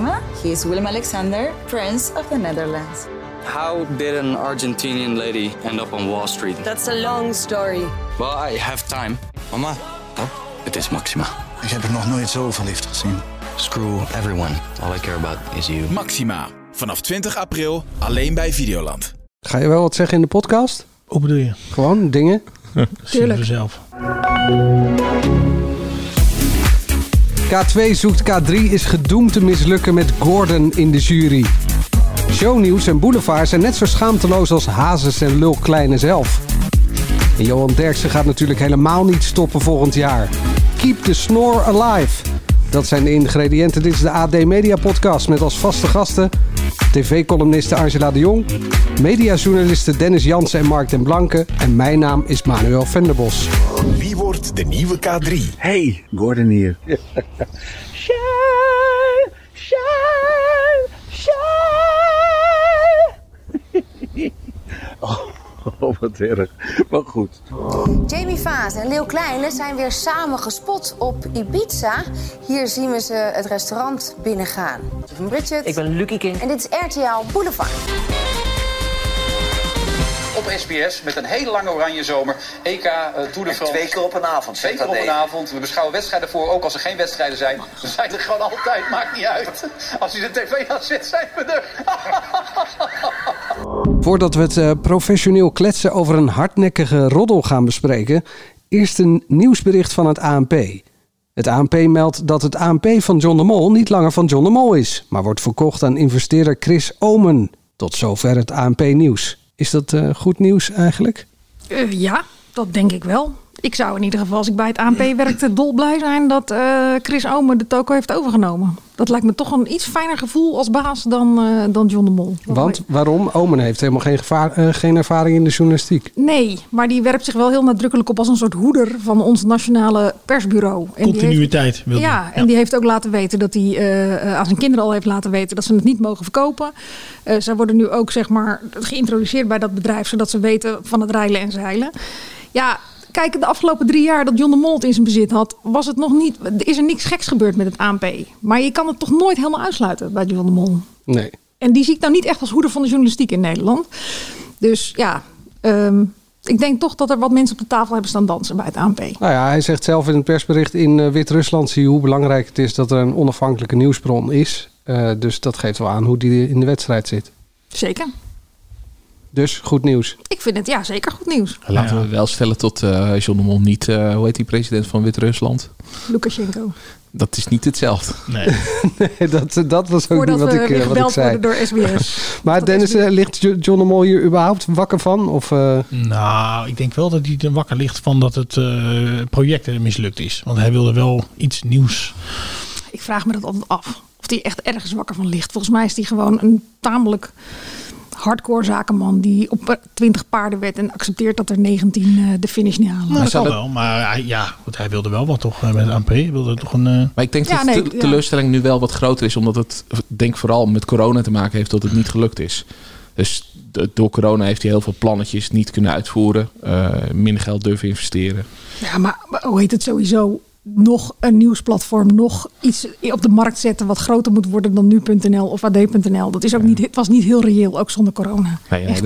Maxima. He is Willem Alexander, Prince of the Netherlands. How did an Argentinian lady end up on Wall Street? That's a long story. Well, I have time. Mama, het is Maxima. Ik heb er nog nooit zo verliefd gezien. Screw everyone. All I care about is you. Maxima. Vanaf 20 april alleen bij Videoland. Ga je wel wat zeggen in de podcast? Hoe bedoel je? Gewoon dingen. Tuurlijk. Zelf. K2 zoekt K3 is gedoemd te mislukken met Gordon in de jury. Shownieuws en Boulevard zijn net zo schaamteloos als Hazes en Lil Kleine zelf. En Johan Derksen gaat natuurlijk helemaal niet stoppen volgend jaar. Keep the snore alive. Dat zijn de ingrediënten. Dit is de AD Media Podcast met als vaste gasten tv-columniste Angela de Jong, mediajournalisten Dennis Jansen en Mark den Blanke. En mijn naam is Manuel Venderbos. Wie wordt de nieuwe K3? Hey, Gordon hier. Shine, shine, shine. Oh, wat erg. Maar goed. Jaimie Vaes en Lil Kleine zijn weer samen gespot op Ibiza. Hier zien we ze het restaurant binnengaan. Ik ben Bridget. Ik ben Lucky King. En dit is RTL Boulevard. Op SBS met een hele lange oranje zomer. EK, Tour de France. Twee keer op een avond. Twee keer op een avond. We beschouwen wedstrijden voor, ook als er geen wedstrijden zijn. We zijn er gewoon altijd, maakt niet uit. Als u de tv aan zet, zijn we er. Voordat we het professioneel kletsen over een hardnekkige roddel gaan bespreken, eerst een nieuwsbericht van het ANP. Het ANP meldt dat het ANP van John de Mol niet langer van John de Mol is, maar wordt verkocht aan investeerder Chris Oomen. Tot zover het ANP-nieuws. Is dat goed nieuws eigenlijk? Ja, dat denk ik wel. Ik zou in ieder geval, als ik bij het ANP werkte, dolblij zijn dat Chris Oomen de toko heeft overgenomen. Dat lijkt me toch een iets fijner gevoel als baas dan John de Mol. Want waarom? Oomen heeft helemaal geen ervaring in de journalistiek. Nee, maar die werpt zich wel heel nadrukkelijk op als een soort hoeder van ons nationale persbureau. En continuïteit. En die heeft ook laten weten dat hij aan zijn kinderen al heeft laten weten dat ze het niet mogen verkopen. Zij worden nu ook geïntroduceerd bij dat bedrijf, zodat ze weten van het reilen en zeilen. Ja. Kijk, de afgelopen 3 jaar dat John de Mol in zijn bezit had, is er niks geks gebeurd met het ANP. Maar je kan het toch nooit helemaal uitsluiten bij John de Mol. Nee. En die zie ik nou niet echt als hoeder van de journalistiek in Nederland. Dus ja, ik denk toch dat er wat mensen op de tafel hebben staan dansen bij het ANP. Nou ja, hij zegt zelf in een persbericht in Wit-Rusland zie je hoe belangrijk het is dat er een onafhankelijke nieuwsbron is. Dus dat geeft wel aan hoe die in de wedstrijd zit. Zeker. Dus goed nieuws. Ik vind het zeker goed nieuws. Laten we wel stellen tot John de Mol niet, hoe heet die president van Wit-Rusland? Lukashenko. Dat is niet hetzelfde. Nee, dat was ook niet wat ik zei. Voordat we gebeld worden door SBS. Maar Dennis, ligt John de Mol hier überhaupt wakker van? Of, Nou, ik denk wel dat hij er wakker ligt van dat het project mislukt is. Want hij wilde wel iets nieuws. Ik vraag me dat altijd af. Of hij echt ergens wakker van ligt. Volgens mij is hij gewoon een tamelijk hardcore zakenman die op 20 paarden werd en accepteert dat er 19 de finish niet halen. Nou, dat zal wel, maar goed, hij wilde wel wat toch met ANP. Wilde toch een, Maar ik denk dat de teleurstelling nu wel wat groter is, omdat het denk vooral met corona te maken heeft dat het niet gelukt is. Dus door corona heeft hij heel veel plannetjes niet kunnen uitvoeren, minder geld durven investeren. Ja, maar hoe heet het sowieso? Nog een nieuwsplatform, nog iets op de markt zetten wat groter moet worden dan nu.nl of ad.nl. Dat is ook was niet heel reëel, ook zonder corona. Nee,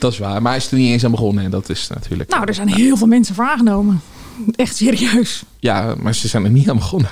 dat is waar. Maar hij is er niet eens aan begonnen en dat is natuurlijk. Nou, er zijn heel veel mensen voor aangenomen. Echt serieus. Ja, maar ze zijn er niet aan begonnen.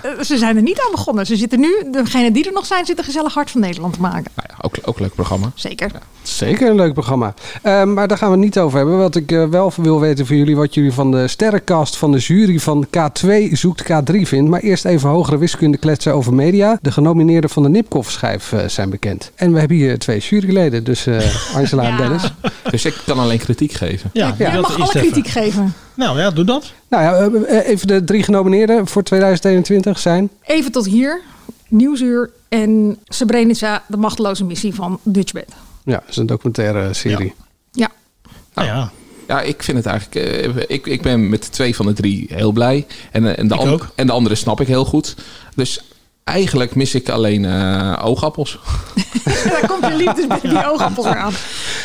Ze zitten nu, degenen die er nog zijn, zitten gezellig Hart van Nederland te maken. Nou ja, ook een leuk programma. Zeker. Ja. Zeker een leuk programma. Maar daar gaan we het niet over hebben. Wat ik wel wil weten van jullie, wat jullie van de sterrencast van de jury van K2 zoekt K3 vindt. Maar eerst even hogere wiskunde kletsen over media. De genomineerden van de Nipkowschijf zijn bekend. En we hebben hier 2 juryleden, dus Angela en Dennis. Dus ik kan alleen kritiek geven. Ja, je mag alle kritiek geven. Nou ja, doe dat. Nou ja, even de 3 genomineerden voor 2021 zijn. Even tot hier, Nieuwsuur en Srebrenica, de machteloze missie van Dutchbed. Ja, dat is een documentaire serie. Ja. Ja, ik vind het eigenlijk. Ik ben met 2 van de 3 heel blij. En de andere snap ik heel goed. Dus Eigenlijk mis ik alleen oogappels. Daar komt je liefde bij die oogappels eraan.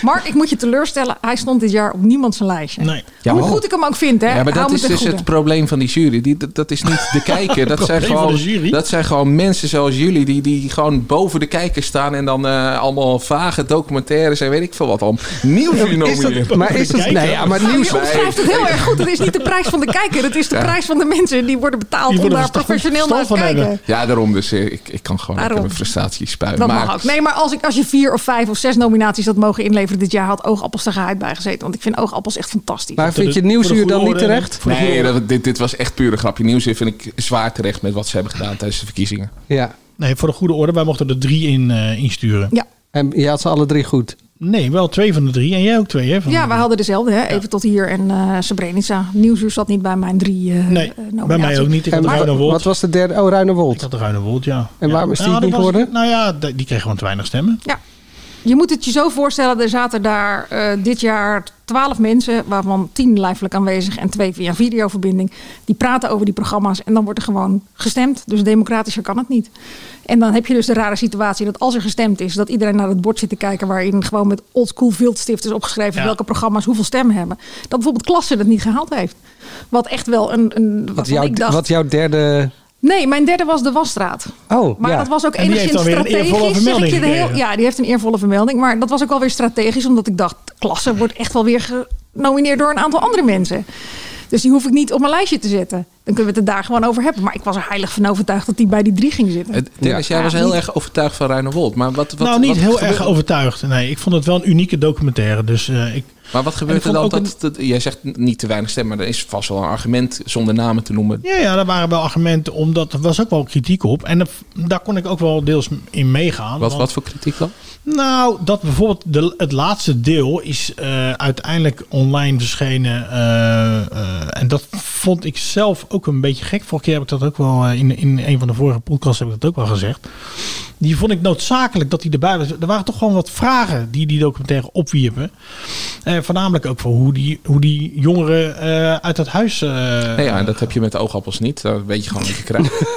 Mark, ik moet je teleurstellen. Hij stond dit jaar op niemand zijn lijstje. Nee. Ja, hoe goed ik hem ook vind. Hè? Ja, maar dat is dus het probleem van die jury. Dat is niet de kijker. Dat zijn gewoon mensen zoals jullie. Die gewoon boven de kijker staan. En dan allemaal vage documentaires. En weet ik veel wat. Nieuws nomineren. Maar is dat... Nee, ja, maar nieuws... Je omschrijft het heel erg goed. Het is niet de prijs van de kijker. Het is de prijs van de mensen. Die worden betaald om daar professioneel naar te kijken. Ja, daarom. Dus ik kan gewoon mijn frustratie spuiten. Nee, maar als je 4 of 5 of 6 nominaties had mogen inleveren dit jaar... had oogappels er geheid bij gezeten. Want ik vind oogappels echt fantastisch. Maar vind je Nieuwsuur dan niet terecht? Nee, dit was echt puur een grapje. Nieuwsuur vind ik zwaar terecht met wat ze hebben gedaan tijdens de verkiezingen. Ja. Nee, voor de goede orde. Wij mochten er 3 insturen. Ja. En je had ze alle 3 goed? Nee, wel 2 van de 3. En jij ook 2, hè? Van ja, we hadden dezelfde, hè? Even tot hier en Srebrenica. Nieuwsuur zat niet bij mijn 3 nominaties. Bij mij ook niet. Ik had Ruinerwold. Wat was de derde? Oh, Ruinerwold. Ik had de Ruinerwold, ja. En waarom is die niet geworden? Nou ja, die kreeg gewoon te weinig stemmen. Ja. Je moet het je zo voorstellen. Er zaten daar dit jaar 12 mensen, waarvan 10 lijfelijk aanwezig en 2 via videoverbinding. Die praten over die programma's en dan wordt er gewoon gestemd. Dus democratischer kan het niet. En dan heb je dus de rare situatie dat als er gestemd is, dat iedereen naar het bord zit te kijken waarin gewoon met oldschool viltstift is opgeschreven welke programma's hoeveel stemmen hebben. Dat bijvoorbeeld Klaasje dat niet gehaald heeft. Wat echt wel wat jouw derde... Nee, mijn derde was de Wasstraat. Oh, maar dat was ook enigszins strategisch. Die heeft een eervolle vermelding. Maar dat was ook alweer strategisch, omdat ik dacht... Klaasje wordt echt wel weer genomineerd door een aantal andere mensen. Dus die hoef ik niet op mijn lijstje te zetten. Dan kunnen we het er daar gewoon over hebben. Maar ik was er heilig van overtuigd dat die bij die 3 ging zitten. Dennis, jij was heel erg overtuigd van Ruinerwold. Maar erg overtuigd. Nee, ik vond het wel een unieke documentaire. Dus maar wat gebeurt er dan? Jij zegt niet te weinig stemmen. Maar er is vast wel een argument zonder namen te noemen. Ja, er waren wel argumenten. Omdat er was ook wel kritiek op. En daar kon ik ook wel deels in meegaan. Wat voor kritiek dan? Nou, dat bijvoorbeeld het laatste deel is uiteindelijk online verschenen. En dat vond ik zelf ook een beetje gek. Vorige keer heb ik dat ook wel in een van de vorige podcasts heb ik dat ook wel gezegd. Die vond ik noodzakelijk dat die erbij was. Er waren toch gewoon wat vragen die documentaire opwierpen. Voornamelijk ook voor hoe die jongeren uit het huis... dat heb je met de oogappels niet. Dat weet je gewoon niet te krijgen.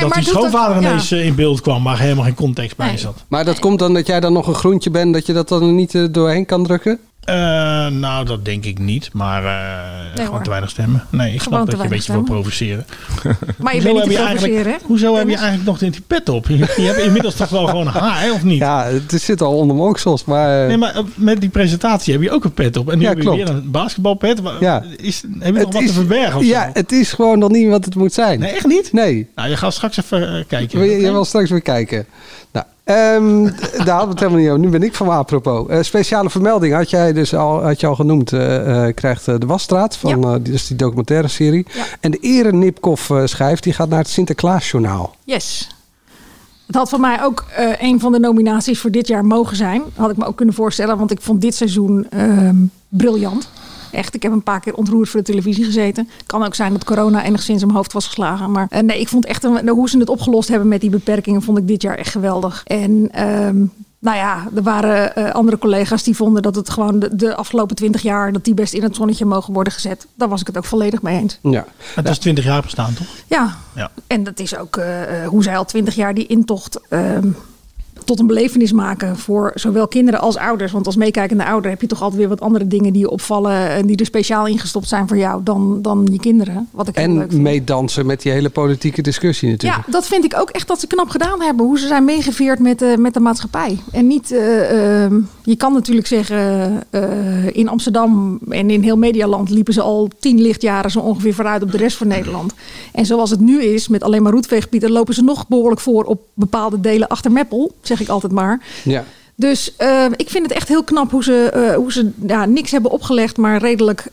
Dat die schoonvader ineens in beeld kwam, maar helemaal geen context bij zat. Maar dat komt dan dat jij dan nog een groentje bent, dat je dat dan niet doorheen kan drukken? Nou, dat denk ik niet. Maar gewoon te weinig stemmen. Nee, ik snap dat je een beetje wil provoceren. Maar je bent niet te provoceren, hè? Hoezo heb je eigenlijk nog die pet op? Je hebt inmiddels toch wel gewoon haar, of niet? Ja, het zit al onder mijn oksels. Maar... Nee, maar met die presentatie heb je ook een pet op. En nu heb je weer een basketbalpet. Ja. Heb je nog wat te verbergen? Ja, het is gewoon nog niet wat het moet zijn. Nee, echt niet? Nee. Nou, je gaat straks even kijken. Je wil straks weer kijken. Nou. Daar hadden we het helemaal niet over. Nu ben ik van apropos. Speciale vermelding had je al genoemd. Krijgt de Wasstraat van dus die documentaire serie. Ja. En de ere Nipkowschijf die gaat naar het Sinterklaasjournaal. Yes. Het had voor mij ook een van de nominaties voor dit jaar mogen zijn. Had ik me ook kunnen voorstellen. Want ik vond dit seizoen briljant. Echt, ik heb een paar keer ontroerd voor de televisie gezeten. Kan ook zijn dat corona enigszins in mijn hoofd was geslagen. Maar nee, ik vond echt hoe ze het opgelost hebben met die beperkingen... vond ik dit jaar echt geweldig. En er waren andere collega's die vonden... dat het gewoon de afgelopen 20 jaar... dat die best in het zonnetje mogen worden gezet. Daar was ik het ook volledig mee eens. Ja. Het is 20 jaar bestaan, toch? Ja, ja. En dat is ook hoe zij al 20 jaar die intocht... tot een belevenis maken voor zowel kinderen als ouders. Want als meekijkende ouder heb je toch altijd weer wat andere dingen die je opvallen... en die er speciaal ingestopt zijn voor jou dan je kinderen. Wat ik en meedansen met die hele politieke discussie natuurlijk. Ja, dat vind ik ook echt dat ze knap gedaan hebben. Hoe ze zijn meegeveerd met de maatschappij. En niet, je kan natuurlijk zeggen... in Amsterdam en in heel Medialand liepen ze al 10 lichtjaren... zo ongeveer vooruit op de rest van Nederland. En zoals het nu is, met alleen maar roetveegpieten... lopen ze nog behoorlijk voor op bepaalde delen achter Meppel... zeg ik altijd maar. Ja. Dus ik vind het echt heel knap hoe ze niks hebben opgelegd, maar redelijk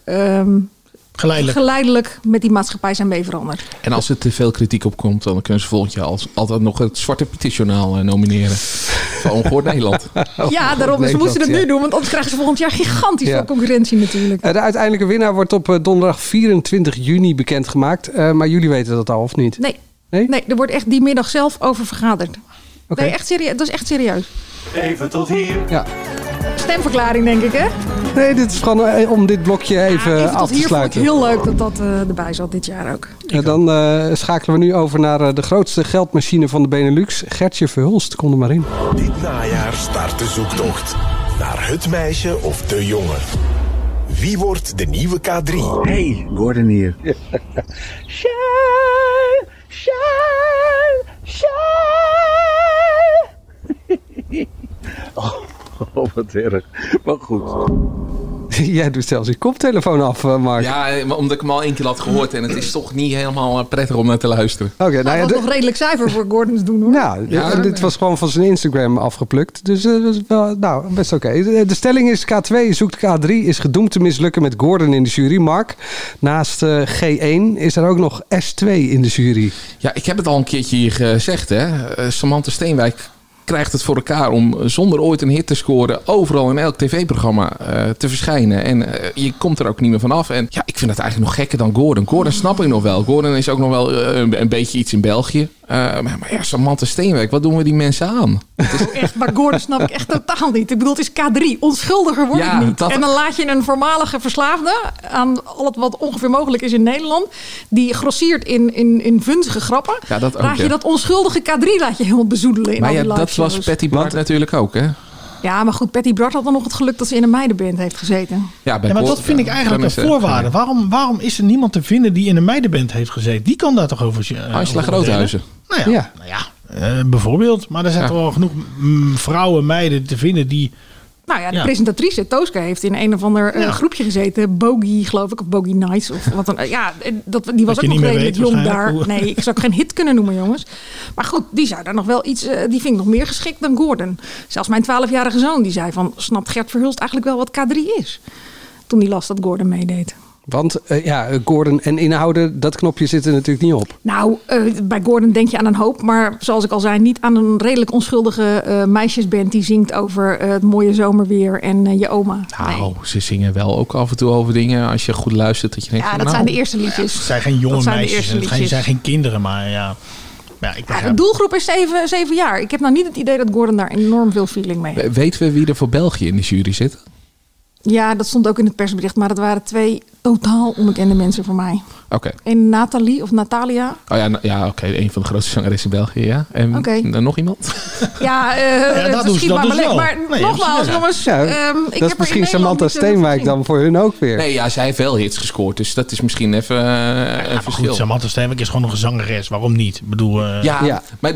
geleidelijk met die maatschappij zijn mee veranderd. En als er te veel kritiek op komt, dan kunnen ze volgend jaar altijd nog het Zwarte Pietjournaal nomineren. Van Ongehoord Nederland. Ja, daarom. Ze moesten het nu doen, want anders krijgen ze volgend jaar gigantisch veel concurrentie natuurlijk. De uiteindelijke winnaar wordt op donderdag 24 juni bekendgemaakt. Maar jullie weten dat al of niet? Nee, er wordt echt die middag zelf over vergaderd. Okay. Nee, echt serieus. Dat is echt serieus. Even tot hier. Ja. Stemverklaring, denk ik, hè? Nee, dit is gewoon om dit blokje even af te sluiten. Heel leuk dat dat erbij zat dit jaar ook. Dan schakelen we nu over naar de grootste geldmachine van de Benelux. Gertje Verhulst, kom er maar in. Dit najaar start de zoektocht naar het meisje of de jongen. Wie wordt de nieuwe K3? Hey, Gordon hier. Shine, shine, shine. Oh, wat erg. Maar goed. Jij doet zelfs je koptelefoon af, Mark. Ja, omdat ik hem al 1 keer had gehoord. En het is toch niet helemaal prettig om naar te luisteren. Okay, nou ja, dat was nog redelijk zuiver voor Gordon's doen, hoor. Nou, dit was gewoon van zijn Instagram afgeplukt. Dus best oké. De stelling is K2 zoekt K3 is gedoemd te mislukken met Gordon in de jury. Mark, naast G1 is er ook nog S2 in de jury. Ja, ik heb het al een keertje hier gezegd, hè. Samantha Steenwijk krijgt het voor elkaar om zonder ooit een hit te scoren overal in elk tv-programma te verschijnen. En je komt er ook niet meer vanaf. En ja, ik vind dat eigenlijk nog gekker dan Gordon. Gordon snap ik nog wel. Gordon is ook nog wel een beetje iets in België. Maar Samantha Steenwijk, wat doen we die mensen aan? Maar Gordon snap ik echt totaal niet. Ik bedoel, het is K3. Onschuldiger word ik niet. En dan laat je een voormalige verslaafde aan al wat ongeveer mogelijk is in Nederland, die grossiert in vunzige grappen. Ja, dat ook, laat je dat onschuldige K3 laat je helemaal bezoedelen in al die live shows. Was Patty Bart natuurlijk ook, hè? Ja, maar goed, Patty Bart had dan nog het geluk dat ze in een meidenband heeft gezeten. Ja, maar dat vind ik eigenlijk een voorwaarde. Waarom is er niemand te vinden die in een meidenband heeft gezeten? Die kan daar toch over... Angela Groothuizen. Bijvoorbeeld. Maar er zijn toch wel genoeg vrouwen, meiden te vinden die... Nou ja, de presentatrice, Tooske, heeft in een of ander groepje gezeten. Bogie, geloof ik, of Bogie Nights. Of wat dan. Ja, die was ook nog redelijk jong daar. Nee, ik zou ook geen hit kunnen noemen, jongens. Maar goed, die zou daar nog wel iets... die vind ik nog meer geschikt dan Gordon. Zelfs mijn 12-jarige zoon, die zei van... snapt Gert Verhulst eigenlijk wel wat K3 is? Toen die las dat Gordon meedeed. Want Gordon en inhouden, dat knopje zit er natuurlijk niet op. Nou, bij Gordon denk je aan een hoop. Maar zoals ik al zei, niet aan een redelijk onschuldige meisjesband... die zingt over het mooie zomerweer en je oma. Nou, Ze zingen wel ook af en toe over dingen. Als je goed luistert, dat je denkt... Ja, dat zijn de eerste liedjes. Het zijn geen jonge meisjes, het zijn geen kinderen, maar ja... de doelgroep is 7 jaar. Ik heb nou niet het idee dat Gordon daar enorm veel feeling mee heeft. Weten we wie er voor België in de jury zit? Ja, dat stond ook in het persbericht. Maar dat waren 2 totaal onbekende mensen voor mij. Okay. En Nathalie of Natalia. Oh ja, oké. Een van de grootste zangeressen in België, ja. En nog iemand? Ja, dat doen ze wel. Maar nogmaals, jongens. Ja, dat is misschien Samantha Steenwijk dan voor hun ook weer. Nee, ja, zij heeft wel hits gescoord. Dus dat is misschien even een verschil. Goed, Samantha Steenwijk is gewoon een zangeres. Waarom niet? Ik bedoel... maar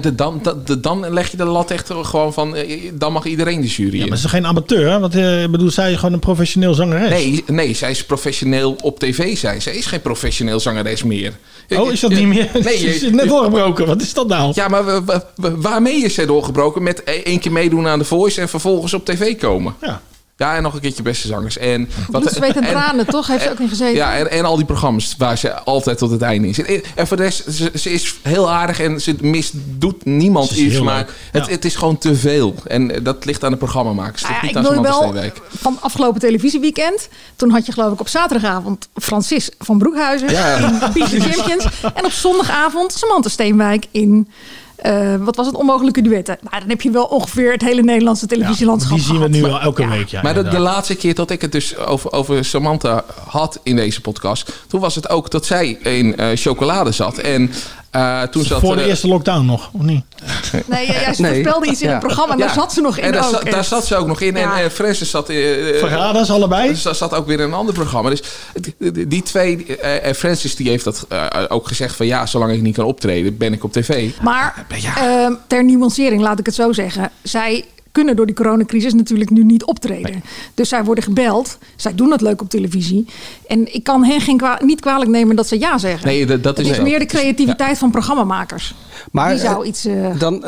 dan leg je de lat echt gewoon van... dan mag iedereen de jury in. Ja, maar ze is geen amateur. Want zij is gewoon een professioneel zangeres. Nee, zij is professioneel op tv. Zij is geen professioneel zangeres meer. Oh, is dat niet meer? Nee, ze is net doorgebroken. Wat is dat nou? Ja, maar waarmee is zij doorgebroken? Met 1 keer meedoen aan The Voice en vervolgens op tv komen. Ja. Ja, en nog een keertje beste zangers. En bloed, zweet en tranen, toch? Heeft ze ook in gezeten. Ja, en al die programma's waar ze altijd tot het einde in zit. En voor de rest, ze is heel aardig en ze doet niemand iets. Maar het is gewoon te veel. En dat ligt aan de programmamakers. Niet aan Samantha Steenwijk. Van afgelopen televisieweekend, toen had je geloof ik op zaterdagavond Francis van Broekhuizen in Peace Champions. En op zondagavond Samantha Steenwijk in... wat was het? Onmogelijke duetten. Nou, dan heb je wel ongeveer het hele Nederlandse televisielandschap gehad. Die zien we nu al elke week. Ja, maar de laatste keer dat ik het dus over Samantha had in deze podcast... toen was het ook dat zij in chocolade zat. En toen zat voor de eerste lockdown nog, of niet? Nee, ze voorspelde iets in het programma. Daar zat ze nog in. En daar zat ze ook nog in. Ja. En Francis zat in... Verraders allebei. Dus daar zat ook weer een ander programma. Dus die 2... Francis die heeft dat ook gezegd van... ja, zolang ik niet kan optreden, ben ik op tv. Maar ter nuancering, laat ik het zo zeggen. Zij kunnen door die coronacrisis natuurlijk nu niet optreden. Nee. Dus zij worden gebeld. Zij doen dat leuk op televisie. En ik kan hen niet kwalijk nemen dat ze ja zeggen. Nee, dat is meer de creativiteit van programmamakers. Maar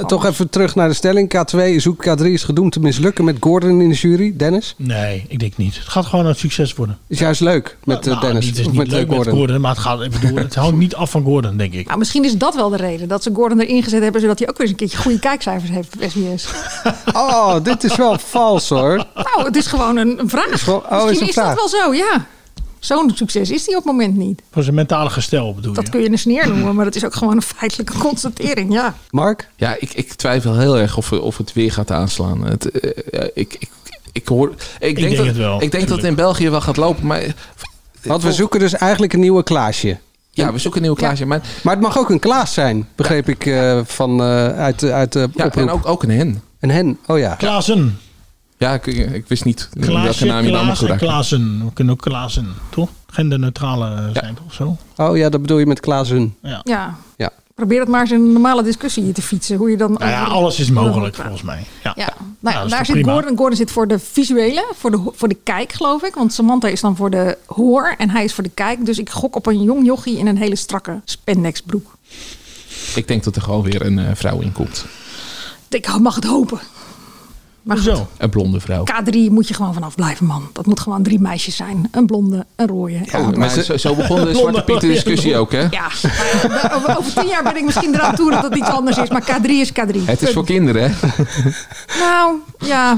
toch even terug naar de stelling. K2 zoekt K3 is gedoemd te mislukken met Gordon in de jury. Dennis? Nee, ik denk niet. Het gaat gewoon een succes worden. Het is juist leuk met Dennis. Het is niet leuk met Gordon. Maar het hangt niet af van Gordon, denk ik. Nou, misschien is dat wel de reden dat ze Gordon erin gezet hebben... zodat hij ook weer eens een keertje goede kijkcijfers heeft op SBS. Oh, dit is wel vals, hoor. Nou, het is gewoon een vraag. Misschien is dat wel zo, ja. Zo'n succes is die op het moment niet. Voor zijn mentale gestel bedoel je? Dat kun je een sneer noemen, maar dat is ook gewoon een feitelijke constatering, ja. Mark? Ja, ik twijfel heel erg of het weer gaat aanslaan. Het, ik Ik denk het wel. Ik denk dat het in België wel gaat lopen. Maar, want we zoeken dus eigenlijk een nieuwe Klaasje. Ja, we zoeken een nieuwe Klaasje. Maar het mag ook een Klaas zijn, begreep ik uit de oproep. En ook een hen. Een hen, oh ja. Klaassen. Ja, ik wist niet welke naam je dan allemaal gebruikt. Klaassen, we kunnen ook Klaassen, toch? Genderneutrale zijn of zo. Oh ja, dat bedoel je met Klaassen. Ja. Probeer het maar eens in een normale discussie hier te fietsen. Hoe je dan alles is mogelijk volgens mij. Ja. Nou, daar zit prima. Gordon. Gordon zit voor de visuele, voor de kijk geloof ik. Want Samantha is dan voor de hoor en hij is voor de kijk. Dus ik gok op een jong jochie in een hele strakke spandexbroek. Ik denk dat er gewoon weer een vrouw in komt. Ik mag het hopen. Maar goed, een blonde vrouw. K3 moet je gewoon vanaf blijven, man. Dat moet gewoon 3 meisjes zijn. Een blonde, een rode. Zo begon de Zwarte Pieten discussie ook, hè? Ja. Over 10 jaar ben ik misschien eraan toe dat het iets anders is. Maar K3 is K3. Het is voor kinderen, hè? Nou, ja.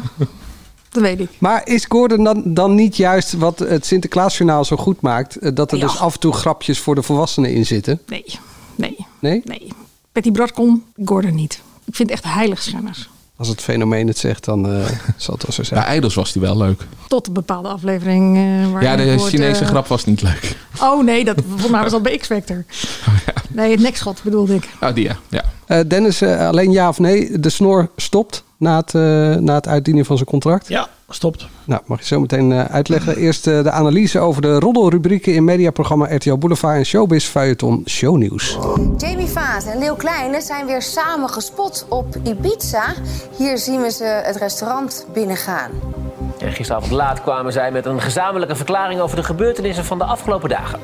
Dat weet ik. Maar is Gordon dan niet juist wat het Sinterklaasjournaal zo goed maakt? Dat er dus af en toe grapjes voor de volwassenen in zitten? Nee. Betty Bradcom, Gordon niet. Ik vind het echt heiligschenners. Als het fenomeen het zegt, dan zal het wel zo zijn. Ja, IJdels was die wel leuk. Tot een bepaalde aflevering. De Chinese grap was niet leuk. Oh nee, dat volgens mij was al bij X-Factor. Oh, ja. Nee, het nekschot bedoelde ik. Oh, die ja. Dennis, alleen ja of nee? De snor stopt na het uitdienen van zijn contract? Ja, stopt. Nou, mag je zo meteen uitleggen. Eerst de analyse over de roddelrubrieken in mediaprogramma RTL Boulevard en Showbiz Feuilleton Shownieuws. Jaimie Vaes en Lil Kleine zijn weer samen gespot op Ibiza. Hier zien we ze het restaurant binnengaan. En gisteravond laat kwamen zij met een gezamenlijke verklaring over de gebeurtenissen van de afgelopen dagen.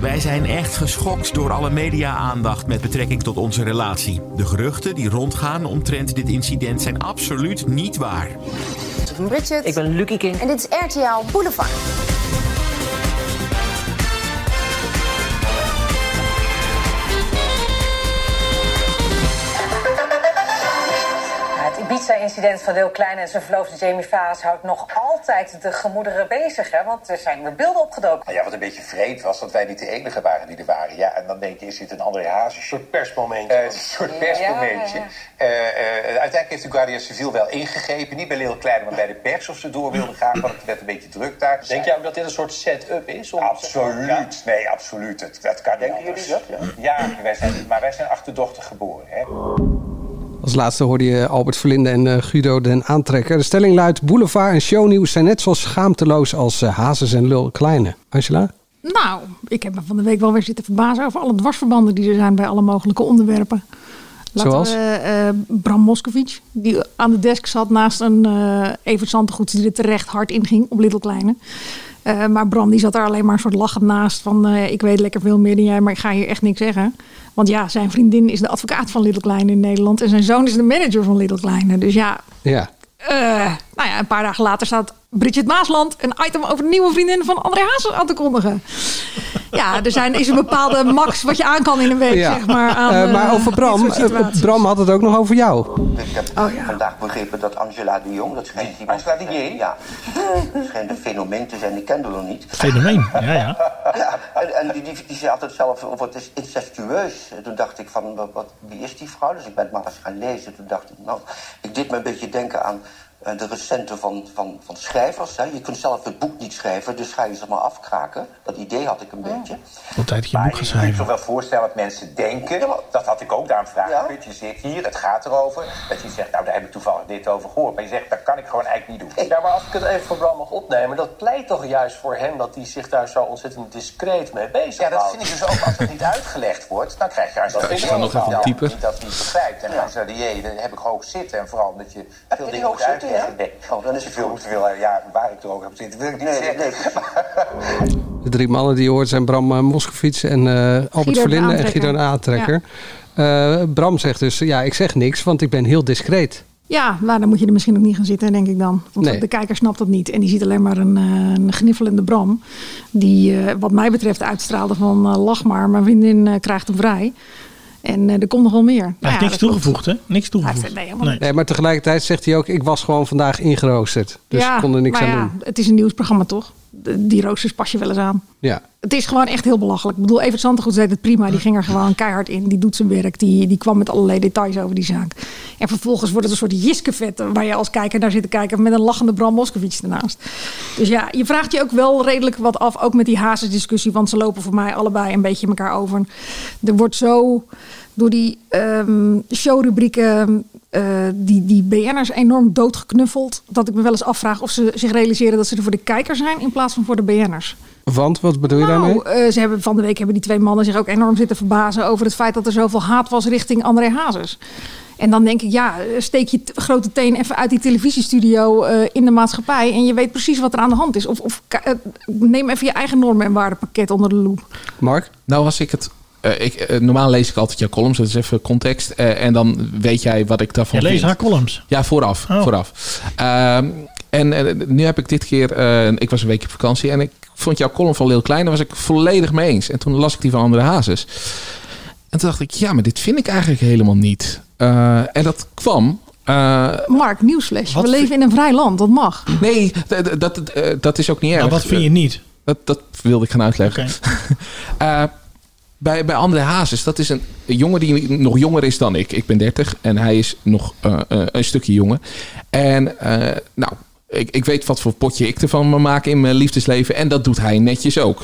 Wij zijn echt geschokt door alle media-aandacht met betrekking tot onze relatie. De geruchten die rondgaan omtrent dit incident zijn absoluut niet waar. Ik ben Bridget. Ik ben Lucky King. En dit is RTL Boulevard. Het Ibiza-incident van Lil Kleine en zijn verloofde Jaimie Vaes houdt nog altijd de gemoederen bezig, hè? Want er zijn weer beelden opgedoken. Ja, wat een beetje vreemd was dat wij niet de enige waren die er waren. Ja, en dan denk je, is dit een André Hazes? Een soort persmomentje. Uiteindelijk heeft de Guardia Civil wel ingegrepen. Niet bij Lil Kleine, maar bij de pers of ze door wilden gaan. Want het werd een beetje druk daar. Denk jij ook dat dit een soort set-up is? Absoluut. Nee, absoluut. Dat kan niet anders. Denken jullie dat? Ja, wij zijn achterdochtig geboren, hè. Als laatste hoorde je Albert Verlinde en Guido den Aantrekker. De stelling luidt: Boulevard en Shownieuws zijn net zo schaamteloos als Hazes en Lil Kleine. Angela? Nou, ik heb me van de week wel weer zitten verbazen over alle dwarsverbanden die er zijn bij alle mogelijke onderwerpen. Zoals? Bram Moszkowicz, die aan de desk zat naast een Evert Santegoeds die er terecht hard inging op Lil Kleine. Maar Bram die zat daar alleen maar een soort lachend naast van ik weet lekker veel meer dan jij, maar ik ga hier echt niks zeggen. Want ja, zijn vriendin is de advocaat van Lil Kleine in Nederland en zijn zoon is de manager van Lil Kleine. Dus ja. Een paar dagen later staat Bridget Maasland een item over de nieuwe vriendin van André Hazes aan te kondigen. Ja, is een bepaalde max wat je aan kan in een week, zeg maar. Maar over Bram had het ook nog over jou. Ik heb vandaag begrepen dat Angela de Jong, dat schijnt iemand... Angela de Jong? Ja, schijnt een fenomeen te zijn, die kende nog niet. Fenomeen, ja. Ja, en die zei altijd zelf, het is incestueus. Toen dacht ik van, wie is die vrouw? Dus ik ben het maar eens gaan lezen. Toen dacht ik, ik deed me een beetje denken aan... de recente van schrijvers. Hè. Je kunt zelf het boek niet schrijven, dus ga je ze maar afkraken. Dat idee had ik een beetje. Altijd je boek geschreven. Ik kan me wel voorstellen wat mensen denken. Dat had ik ook daar een vraag. Ja? Je zit hier, het gaat erover. Dat je zegt, daar heb ik toevallig dit over gehoord. Maar je zegt, dat kan ik gewoon eigenlijk niet doen. Ja, maar als ik het even voor Bram mag opnemen... dat pleit toch juist voor hem dat hij zich daar zo ontzettend discreet mee bezighoudt. Ja, dat vind ik dus ook. Als het niet uitgelegd wordt, dan krijg je juist... Dat is dan nog even dieper. Dat je niet begrijpt. En daar heb ik hoog zitten. En vooral omdat je veel dingen moet uitleggen. Ja? Nee. Oh, dan is het veel te veel. Ja, waar ik er ook heb zitten, wil ik niet zeggen. Nee. De 3 mannen die je hoort zijn Bram Moszkowicz en Albert Verlinde en Guido de Aantrekker. Ja. Bram zegt dus, ik zeg niks, want ik ben heel discreet. Ja, nou dan moet je er misschien ook niet gaan zitten, denk ik dan. Want de kijker snapt dat niet. En die ziet alleen maar een gniffelende Bram. Die wat mij betreft uitstraalde van lach maar, mijn vriendin krijgt hem vrij. En er komt nog wel meer. Hij heeft niks toegevoegd, hè? Niks toegevoegd. Nee, maar tegelijkertijd zegt hij ook... ik was gewoon vandaag ingeroosterd. Dus ik kon er niks aan doen. Het is een nieuwsprogramma, toch? Die roosters pas je wel eens aan. Ja. Het is gewoon echt heel belachelijk. Ik bedoel, Evert Santegoeds deed het prima. Die ging er gewoon keihard in. Die doet zijn werk. Die kwam met allerlei details over die zaak. En vervolgens wordt het een soort jiskevet waar je als kijker naar zit te kijken met een lachende Bram Moszkowicz ernaast. Dus ja, je vraagt je ook wel redelijk wat af. Ook met die Hazes-discussie. Want ze lopen voor mij allebei een beetje elkaar over. Er wordt zo door die showrubrieken die BN'ers enorm doodgeknuffeld, dat ik me wel eens afvraag of ze zich realiseren dat ze er voor de kijker zijn in plaats van voor de BN'ers. Want, wat bedoel je daarmee? Ze hebben van de week die twee mannen zich ook enorm zitten verbazen over het feit dat er zoveel haat was richting André Hazes. En dan denk ik, ja, steek je grote teen even uit die televisiestudio in de maatschappij en je weet precies wat er aan de hand is. Of neem even je eigen normen en waardepakket onder de loep. Mark? Nou was ik het. Normaal lees ik altijd jouw columns, dat is even context. En dan weet jij wat ik daarvan vind. Je leest haar columns? Ja, vooraf. En nu heb ik dit keer... ik was een weekje op vakantie en ik vond jouw column van Lil Kleine, daar was ik volledig mee eens. En toen las ik die van André Hazes. En toen dacht ik, ja, maar dit vind ik eigenlijk helemaal niet. En dat kwam... Mark, nieuwsflash. We leven in een vrij land, dat mag. Nee, dat is ook niet erg. Nou, wat vind je niet? Dat wilde ik gaan uitleggen. Okay. Bij André Hazes, dat is een jongen die nog jonger is dan ik. Ik ben 30 en hij is nog een stukje jonger. En ik weet wat voor potje ik ervan me maak in mijn liefdesleven. En dat doet hij netjes ook.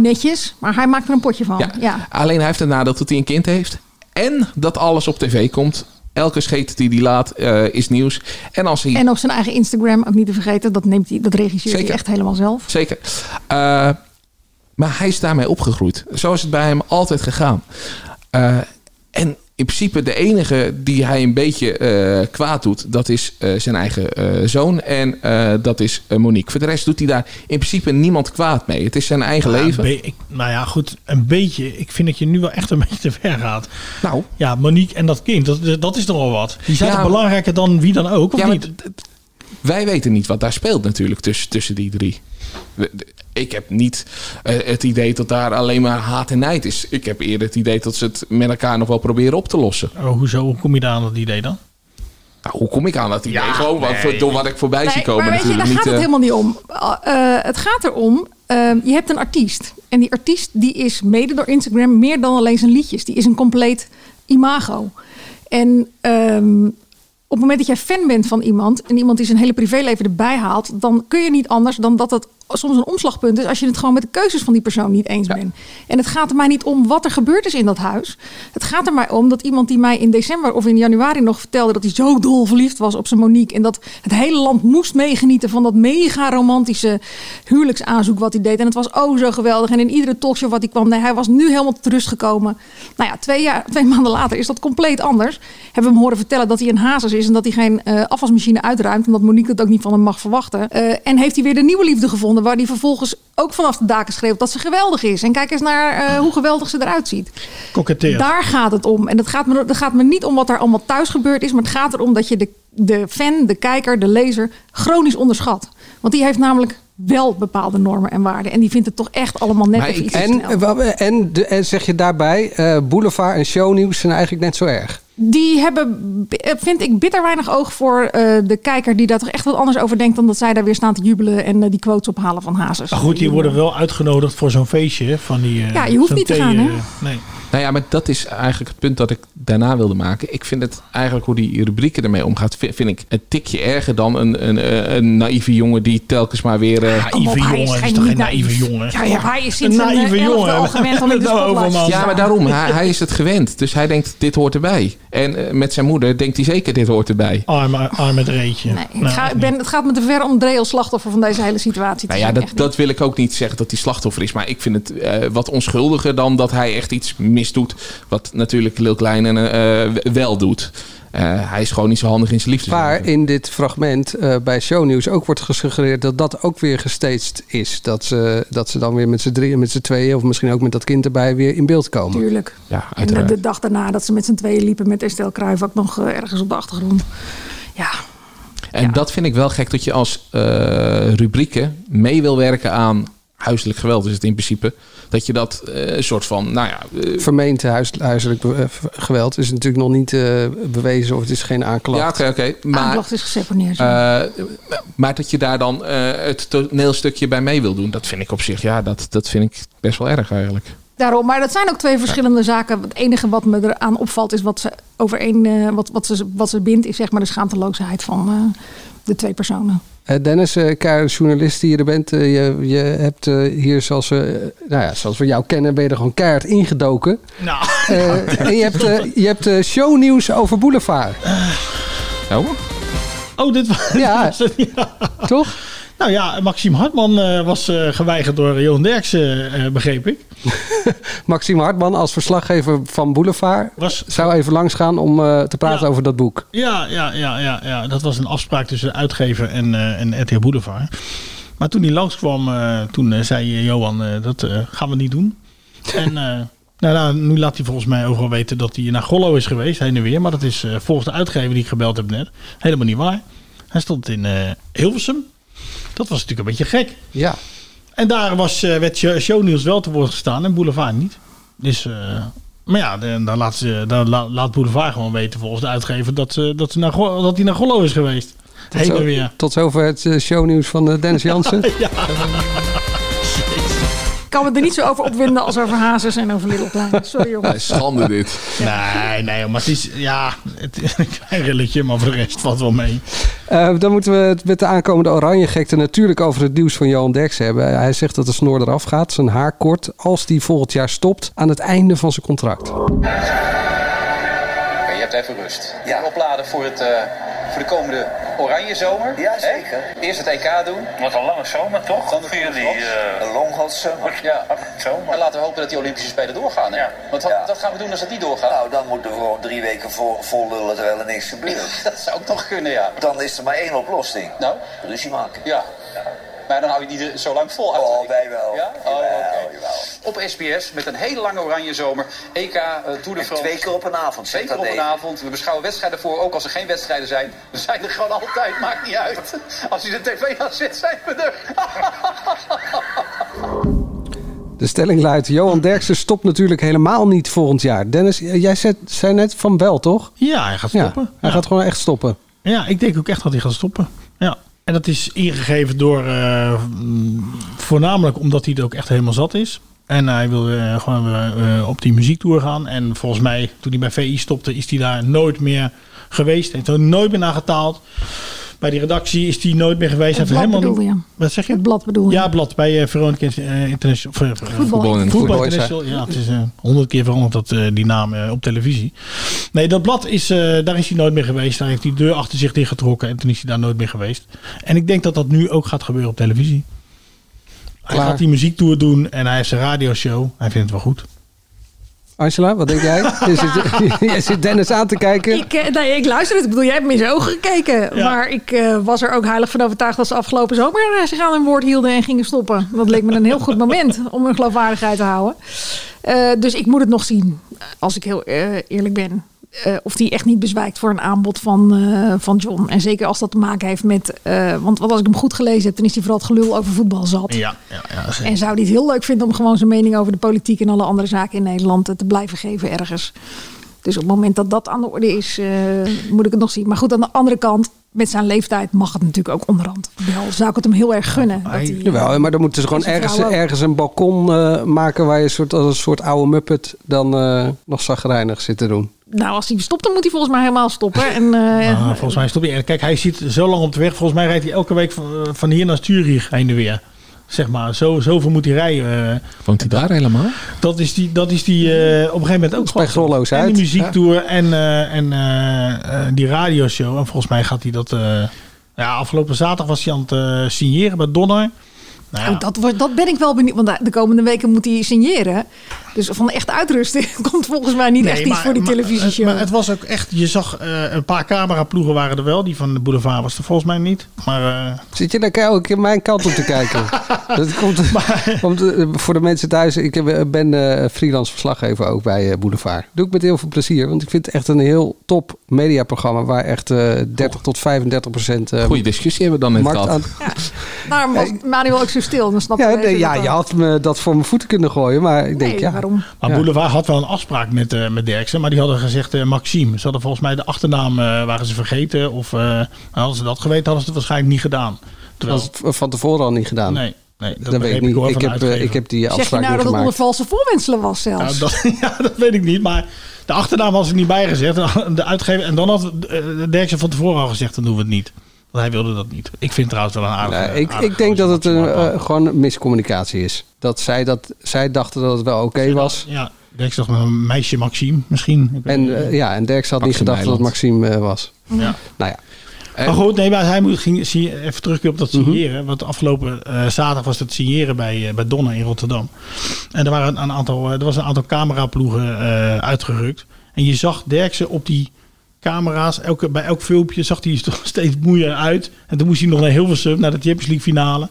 Netjes, maar hij maakt er een potje van. Ja, ja. Alleen hij heeft het nadeel dat hij een kind heeft. En dat alles op tv komt. Elke scheet die hij laat is nieuws. En op zijn eigen Instagram, ook niet te vergeten. Dat regisseert zeker. Hij echt helemaal zelf. Zeker. Maar hij is daarmee opgegroeid. Zo is het bij hem altijd gegaan. En in principe de enige die hij een beetje kwaad doet, dat is zijn eigen zoon. En dat is Monique. Voor de rest doet hij daar in principe niemand kwaad mee. Het is zijn eigen leven. Een beetje. Ik vind dat je nu wel echt een beetje te ver gaat. Nou. Ja, Monique en dat kind. Dat is toch al wat. Die zijn toch belangrijker dan wie dan ook, of niet? Wij weten niet wat daar speelt natuurlijk tussen die drie. Ik heb niet het idee dat daar alleen maar haat en nijd is. Ik heb eerder het idee dat ze het met elkaar nog wel proberen op te lossen. Oh, hoezo? Hoe kom je daar aan dat idee dan? Nou, hoe kom ik aan dat idee? Ja, gewoon door wat ik voorbij zie komen. Maar weet je, daar gaat het helemaal niet om. Het gaat erom, je hebt een artiest. En die artiest die is mede door Instagram meer dan alleen zijn liedjes. Die is een compleet imago. En... op het moment dat jij fan bent van iemand en iemand die zijn hele privéleven erbij haalt, dan kun je niet anders dan dat het soms een omslagpunt is als je het gewoon met de keuzes van die persoon niet eens bent. En het gaat er mij niet om wat er gebeurd is in dat huis. Het gaat er mij om dat iemand die mij in december of in januari nog vertelde dat hij zo dol verliefd was op zijn Monique en dat het hele land moest meegenieten van dat mega romantische huwelijksaanzoek wat hij deed. En het was zo geweldig. En in iedere talkshow wat hij kwam, hij was nu helemaal tot rust gekomen. Nou ja, twee maanden later is dat compleet anders. Hebben we hem horen vertellen dat hij een Hazes is en dat hij geen afwasmachine uitruimt en dat Monique dat ook niet van hem mag verwachten. En heeft hij weer de nieuwe liefde gevonden, waar die vervolgens ook vanaf de daken schreeuwt dat ze geweldig is. En kijk eens naar hoe geweldig ze eruit ziet. Koketteer. Daar gaat het om. En dat gaat me niet om wat daar allemaal thuis gebeurd is, maar het gaat erom dat je de fan, de kijker, de lezer chronisch onderschat. Want die heeft namelijk wel bepaalde normen en waarden. En die vindt het toch echt allemaal net even iets en zeg je daarbij, boulevard en shownieuws zijn eigenlijk net zo erg. Die hebben, vind ik, bitter weinig oog voor de kijker die daar toch echt wat anders over denkt dan dat zij daar weer staan te jubelen en die quotes ophalen van Hazes. Maar goed, die worden wel uitgenodigd voor zo'n feestje van die... ja, je hoeft niet te gaan, hè? Nee. Nou ja, maar dat is eigenlijk het punt dat ik daarna wilde maken. Ik vind het eigenlijk hoe die rubrieken ermee omgaat, vind ik een tikje erger dan een naïeve jongen die telkens maar weer... Hij is toch geen naïeve jongen? Ja, hij is sinds een naïeve jongen al gewend om in de spotlight. Ja, maar daarom, hij is het gewend. Dus hij denkt, dit hoort erbij. En met zijn moeder denkt hij zeker, dit hoort erbij. Arme Dreetje. Nee, het gaat me te ver om Dree als slachtoffer van deze hele situatie te zijn. Ja, dat wil ik ook niet zeggen dat hij slachtoffer is. Maar ik vind het wat onschuldiger dan dat hij echt iets misdoet. Wat natuurlijk Lil Kleine wel doet. Hij is gewoon niet zo handig in zijn liefde. Maar in dit fragment bij shownieuws ook wordt gesuggereerd dat dat ook weer gestaged is. Dat ze dan weer met z'n drieën, met z'n tweeën of misschien ook met dat kind erbij weer in beeld komen. Tuurlijk. Ja, uiteraard. En de dag daarna dat ze met z'n tweeën liepen met Estelle Cruijff ook nog ergens op de achtergrond. Ja. En dat vind ik wel gek dat je als rubrieken mee wil werken aan huiselijk geweld is het in principe, dat je dat soort van, nou ja... Vermeend huiselijk geweld is natuurlijk nog niet bewezen of het is geen aanklacht. Ja, oké. Maar aanklacht is geseponeerd. Maar dat je daar dan het toneelstukje bij mee wil doen, dat vind ik op zich, ja, dat vind ik best wel erg eigenlijk. Daarom, maar dat zijn ook twee verschillende zaken. Het enige wat me eraan opvalt is wat ze overeen, wat ze bindt, is zeg maar de schaamteloosheid van de twee personen. Dennis, journalist die je er bent, je hebt hier zoals we jou kennen, ben je er gewoon keihard ingedoken. Nou. En je hebt shownieuws over Boulevard. Oh, dit was het. Ja. Ja. Toch? Nou ja, Maxime Hartman was geweigerd door Johan Derksen, begreep ik. Maxime Hartman als verslaggever van Boulevard zou even langsgaan om te praten over dat boek. Ja. Dat was een afspraak tussen uitgever en RTL Boulevard. Maar toen hij langskwam, zei Johan, dat gaan we niet doen. En nu laat hij volgens mij overal weten dat hij naar Gollo is geweest, heen en weer. Maar dat is volgens de uitgever die ik gebeld heb net helemaal niet waar. Hij stond in Hilversum. Dat was natuurlijk een beetje gek. Ja. En daar werd shownieuws wel te woord gestaan en Boulevard niet. Dus, maar ja, dan laat Boulevard gewoon weten volgens de uitgever dat hij naar Gollo is geweest. Heen en weer. Tot zover het shownieuws van Dennis Jansen. Ja. Ik kan me er niet zo over opwinden als over Hazes en over Lil Kleine. Sorry jongen. Schande dit. Nee, maar het is een klein rilletje, maar voor de rest valt wel mee. Dan moeten we het met de aankomende oranje gekte natuurlijk over het nieuws van Johan Derksen hebben. Hij zegt dat de snor eraf gaat, zijn haar kort, als die volgend jaar stopt aan het einde van zijn contract. Okay, je hebt even rust. Ja. Opladen voor het... Voor de komende oranje zomer. Ja, zeker. Hè? Eerst het EK doen. Wat een lange zomer, toch? Dan voor jullie een long zomer. Ja. Zomer. En laten we hopen dat die Olympische Spelen doorgaan. Hè? Ja. Want wat gaan we doen als dat niet doorgaat? Nou, dan moeten we gewoon 3 weken vol lullen terwijl er niks gebeurt. Dat zou ook nog kunnen, ja. Dan is er maar 1 oplossing. Nou? Ruzie maken. Ja. Maar dan hou je niet zo lang vol uit. Oh, wij wel. Ja? Oh, okay. Op SBS met een hele lange oranje zomer. EK, Tour de France. 2 keer op een avond. 2 keer op een avond. We beschouwen wedstrijden voor, ook als er geen wedstrijden zijn. We zijn er gewoon altijd, maakt niet uit. Als je de tv aan zet, zijn we er. De stelling luidt, Johan Derksen stopt natuurlijk helemaal niet volgend jaar. Dennis, jij zei net van wel, toch? Ja, hij gaat stoppen. Ja, hij gaat gewoon echt stoppen. Ja, ik denk ook echt dat hij gaat stoppen. Ja. En dat is ingegeven door voornamelijk omdat hij er ook echt helemaal zat is. En hij wil gewoon op die muziektour gaan. En volgens mij, toen hij bij VI stopte, is hij daar nooit meer geweest. Hij heeft er nooit meer naar getaald. Bij die redactie is hij nooit meer geweest. Het blad bedoel je? Wat zeg je? Het blad bedoel je? Ja, blad bij Veronica International. Voetbal International. Ja, het is 100 keer veranderd die naam op televisie. Nee, dat blad is, daar is hij nooit meer geweest. Daar heeft hij de deur achter zich dichtgetrokken en toen is hij daar nooit meer geweest. En ik denk dat dat nu ook gaat gebeuren op televisie. Hij gaat die muziektour doen en hij heeft zijn radioshow. Hij vindt het wel goed. Angela, wat denk jij? Je zit Dennis aan te kijken. Ik luister het. Ik bedoel, jij hebt me in zijn ogen gekeken. Ja. Maar ik was er ook heilig van overtuigd dat ze afgelopen zomer zich aan hun woord hielden en gingen stoppen. Dat leek me een heel goed moment om hun geloofwaardigheid te houden. Dus ik moet het nog zien, als ik heel eerlijk ben. Of die echt niet bezwijkt voor een aanbod van John. En zeker als dat te maken heeft met... want als ik hem goed gelezen heb, dan is hij vooral het gelul over voetbal zat. Ja, en zou hij het heel leuk vinden om gewoon zijn mening over de politiek en alle andere zaken in Nederland te blijven geven ergens. Dus op het moment dat dat aan de orde is, moet ik het nog zien. Maar goed, aan de andere kant, met zijn leeftijd mag het natuurlijk ook onderhand. Wel zou ik het hem heel erg gunnen. Ja, jawel, maar dan moeten ze gewoon ergens een balkon maken waar je als een soort oude muppet dan nog chagrijnig zit te doen. Nou, als hij stopt, dan moet hij volgens mij helemaal stoppen. En, volgens mij stopt hij. Kijk, hij zit zo lang op de weg. Volgens mij rijdt hij elke week van hier naar Zurich heen en weer. Zeg maar, zoveel moet hij rijden. Woont hij daar helemaal? Dat is die op een gegeven moment ook bij Grollo's uit. En de muziektour en die radioshow. En volgens mij gaat hij dat... afgelopen zaterdag was hij aan het signeren bij Donner. Nou, ja. Dat ben ik wel benieuwd. Want de komende weken moet hij signeren. Dus van echt uitrusten komt volgens mij niet echt iets voor die televisieshow. Maar het was ook echt, je zag een paar cameraploegen waren er wel. Die van de boulevard was er volgens mij niet. Maar, zit je daar elke keer mijn kant op te kijken? Dat komt, voor de mensen thuis, ik ben freelance verslaggever ook bij Boulevard. Doe ik met heel veel plezier, want ik vind het echt een heel top mediaprogramma waar echt 30 tot 35% goede discussie hebben we dan net gehad. Ja, daarom was Manuel ook zo stil. Dan snap je had me dat voor mijn voeten kunnen gooien, maar ik denk waarom? Maar Boulevard had wel een afspraak met Derksen, maar die hadden gezegd Maxime. Ze hadden volgens mij de achternaam waren ze vergeten of hadden ze dat geweten, hadden ze het waarschijnlijk niet gedaan. Terwijl... Dat was van tevoren al niet gedaan. Nee, dat weet ik niet. Ik heb die afspraak niet gemaakt. Zeg je nou dat het onder valse voorwendselen was zelfs? Dat weet ik niet, maar de achternaam was er niet bij gezegd. De uitgever, en dan had Derksen van tevoren al gezegd, dan doen we het niet. Want hij wilde dat niet. Ik vind trouwens wel een aardige... Ik denk dat het gewoon miscommunicatie is. Dat zij dachten dat het wel oké was. Ja, Derksen dacht met een meisje Maxime misschien. En Derksen had niet gedacht dat het Maxime was. Ja. Nou ja. Maar goed, maar hij ging even terugkeren op dat signeren. Mm-hmm. Want afgelopen zaterdag was het signeren bij Donna in Rotterdam. En er waren een aantal cameraploegen uitgerukt. En je zag Derksen op die camera's, bij elk filmpje zag hij er steeds moeier uit. En toen moest hij nog naar Hilversum, naar de Champions League finale.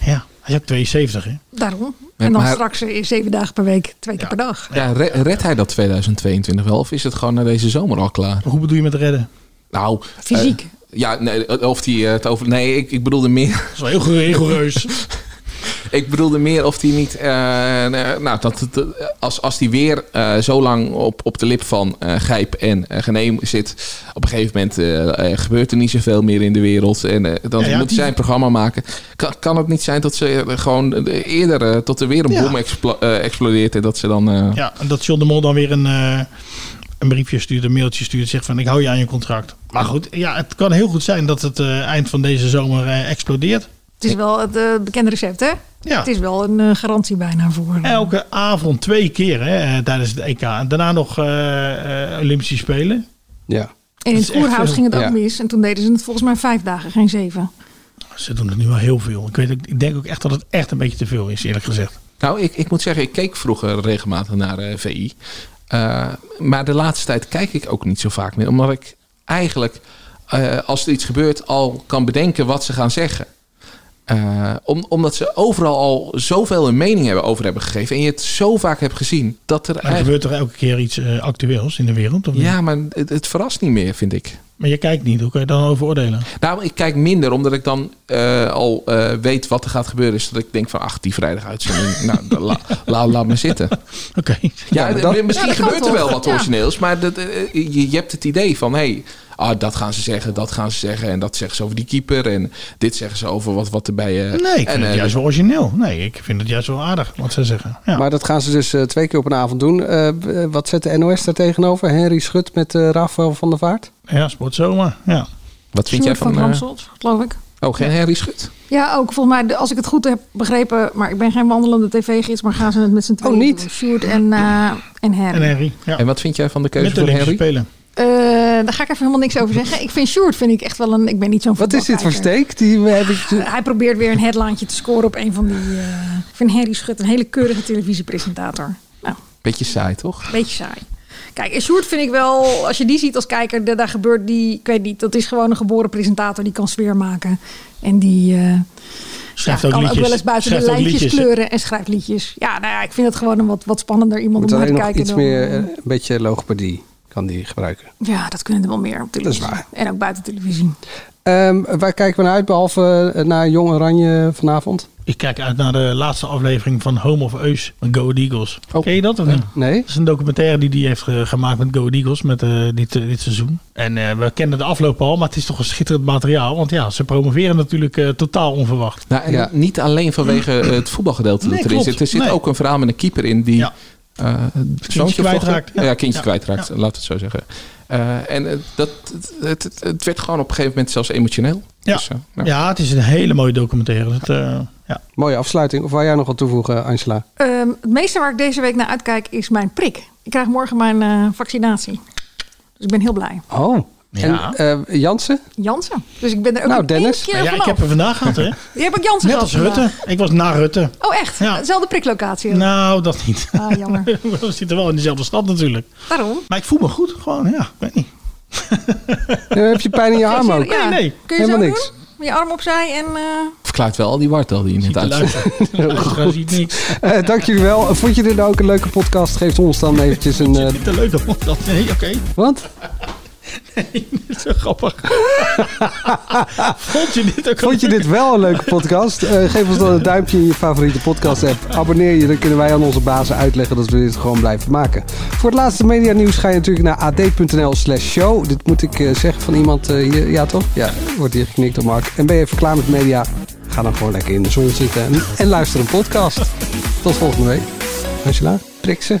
Ja, hij is ook 72, hè? Daarom. En dan straks 7 dagen per week, 2 keer per dag. Ja, redt hij dat 2022 wel? Of is het gewoon na deze zomer al klaar? Maar hoe bedoel je met redden? Nou, fysiek. Ik bedoelde meer. Dat is wel heel rigoureus. Ik bedoelde meer of die niet... als die weer zo lang op de lip van grijp en geneem zit... op een gegeven moment gebeurt er niet zoveel meer in de wereld. En moet zij een programma maken. Kan het niet zijn dat ze gewoon eerder... tot er weer een bom explodeert en dat ze dan... Ja, en dat John de Mol dan weer een briefje stuurt, een mailtje stuurt... zegt van ik hou je aan je contract. Maar goed, het kan heel goed zijn dat het eind van deze zomer explodeert. Het is wel het bekende recept, hè? Ja. Het is wel een garantie bijna voor. Elke avond 2 keer hè, tijdens het EK. En daarna nog Olympische Spelen. Ja. En in het Koerhuis ging het ook mis. En toen deden ze het volgens mij 5 dagen, geen 7. Ze doen het nu wel heel veel. Ik denk ook echt dat het echt een beetje te veel is, eerlijk gezegd. Nou, ik moet zeggen, ik keek vroeger regelmatig naar VI. Maar de laatste tijd kijk ik ook niet zo vaak meer. Omdat ik eigenlijk, als er iets gebeurt, al kan bedenken wat ze gaan zeggen. Omdat ze overal al zoveel een mening hebben gegeven. En je het zo vaak hebt gezien. Dat er gebeurt toch elke keer iets actueels in de wereld? Of ja, maar het verrast niet meer, vind ik. Maar je kijkt niet. Hoe kan je dan over oordelen? Nou, ik kijk minder. Omdat ik dan weet wat er gaat gebeuren. Dus dat ik denk van, die vrijdag uitzending. Nou, laat me zitten. Oké. Ja, misschien gebeurt er wel wat origineels. Maar je hebt het idee van... Hey, dat gaan ze zeggen, dat gaan ze zeggen. En dat zeggen ze over die keeper. En dit zeggen ze over wat erbij... ik vind het juist wel origineel. Nee, ik vind het juist wel aardig wat ze zeggen. Ja. Maar dat gaan ze dus 2 keer op een avond doen. Wat zet de NOS daar tegenover? Henry Schut met Rafael van der Vaart? Ja, Sportzomer. Ja. Wat vind jij van Ramsels, geloof ik. Oh, geen Henry Schut? Ja, ook volgens mij, als ik het goed heb begrepen... maar ik ben geen wandelende tv-gids... maar gaan ze het met z'n tweeën niet? Sjoerd en Henry. En Henry, ja. En wat vind jij van de keuze voor Henry? Spelen. Daar ga ik even helemaal niks over zeggen. Ik vind Sjoerd echt wel een... Ik ben niet zo'n voetbalkijker. Wat is dit voor steek? Hij probeert weer een headlaantje te scoren op een van die... ik vind Henry Schut een hele keurige televisiepresentator. Nou, beetje saai, toch? Beetje saai. Kijk, Sjoerd vind ik wel... Als je die ziet als kijker, daar gebeurt die... Ik weet niet, dat is gewoon een geboren presentator. Die kan sfeer maken. En die... schrijft ook kan liedjes. Ook wel eens buiten de lijntjes kleuren en schrijft liedjes. Ja, nou ja, ik vind het gewoon een wat spannender iemand om naar te kijken. Iets meer een beetje logopedie. Kan die gebruiken. Ja, dat kunnen er wel meer op televisie. Dat is waar. En ook buiten televisie. Waar kijken we naar uit, behalve naar Jong Oranje vanavond? Ik kijk uit naar de laatste aflevering van Home of Us met Go Eagles. Oh. Ken je dat of niet? Nee. Dat is een documentaire die hij heeft gemaakt met Go Eagles met dit seizoen. En we kenden de afloop al, maar het is toch een schitterend materiaal. Want ze promoveren natuurlijk totaal onverwacht. Nou, en niet alleen vanwege het voetbalgedeelte dat erin zit. Er zit ook een verhaal met een keeper in die... Ja. Kindje kwijtraakt. Ja, kindje kwijtraakt, laten we het zo zeggen. Het werd gewoon op een gegeven moment zelfs emotioneel. Ja, dus, het is een hele mooie documentaire. Mooie afsluiting. Of wou jij nog wat toevoegen, Angela? Het meeste waar ik deze week naar uitkijk is mijn prik. Ik krijg morgen mijn vaccinatie. Dus ik ben heel blij. Oh, Ja. En Jansen? Jansen. Dus ik ben er ook Dennis. Keer vanaf. Ik heb er vandaag gehad, hè? Je hebt ook Jansen gehad. Net als Rutte. Vandaag. Ik was na Rutte. Oh, echt? Ja. Dezelfde priklocatie? Ook. Nou, dat niet. Ah, jammer. We zitten wel in dezelfde stad natuurlijk. Waarom? Maar ik voel me goed. Gewoon, ja. Ik weet niet. Heb je pijn in je arm ook? Ja. Nee. Kun je helemaal niks. Je arm opzij en... Verklaart wel al die wartel die je net uitzet. Dank jullie wel. Vond je dit nou ook een leuke podcast? Geef ons dan eventjes een... Vind je dit een leuke podcast? Nee, oké. Wat? Nee, dit is zo grappig. Vond je dit wel een leuke podcast? Geef ons dan een duimpje in je favoriete podcast-app. Abonneer je, dan kunnen wij aan onze bazen uitleggen dat we dit gewoon blijven maken. Voor het laatste media nieuws ga je natuurlijk naar ad.nl/show. Dit moet ik zeggen van iemand hier. Ja, toch? Ja, wordt hier geknikt door Mark. En ben je even klaar met media? Ga dan gewoon lekker in de zon zitten en luister een podcast. Tot volgende week. Angela, Derksen.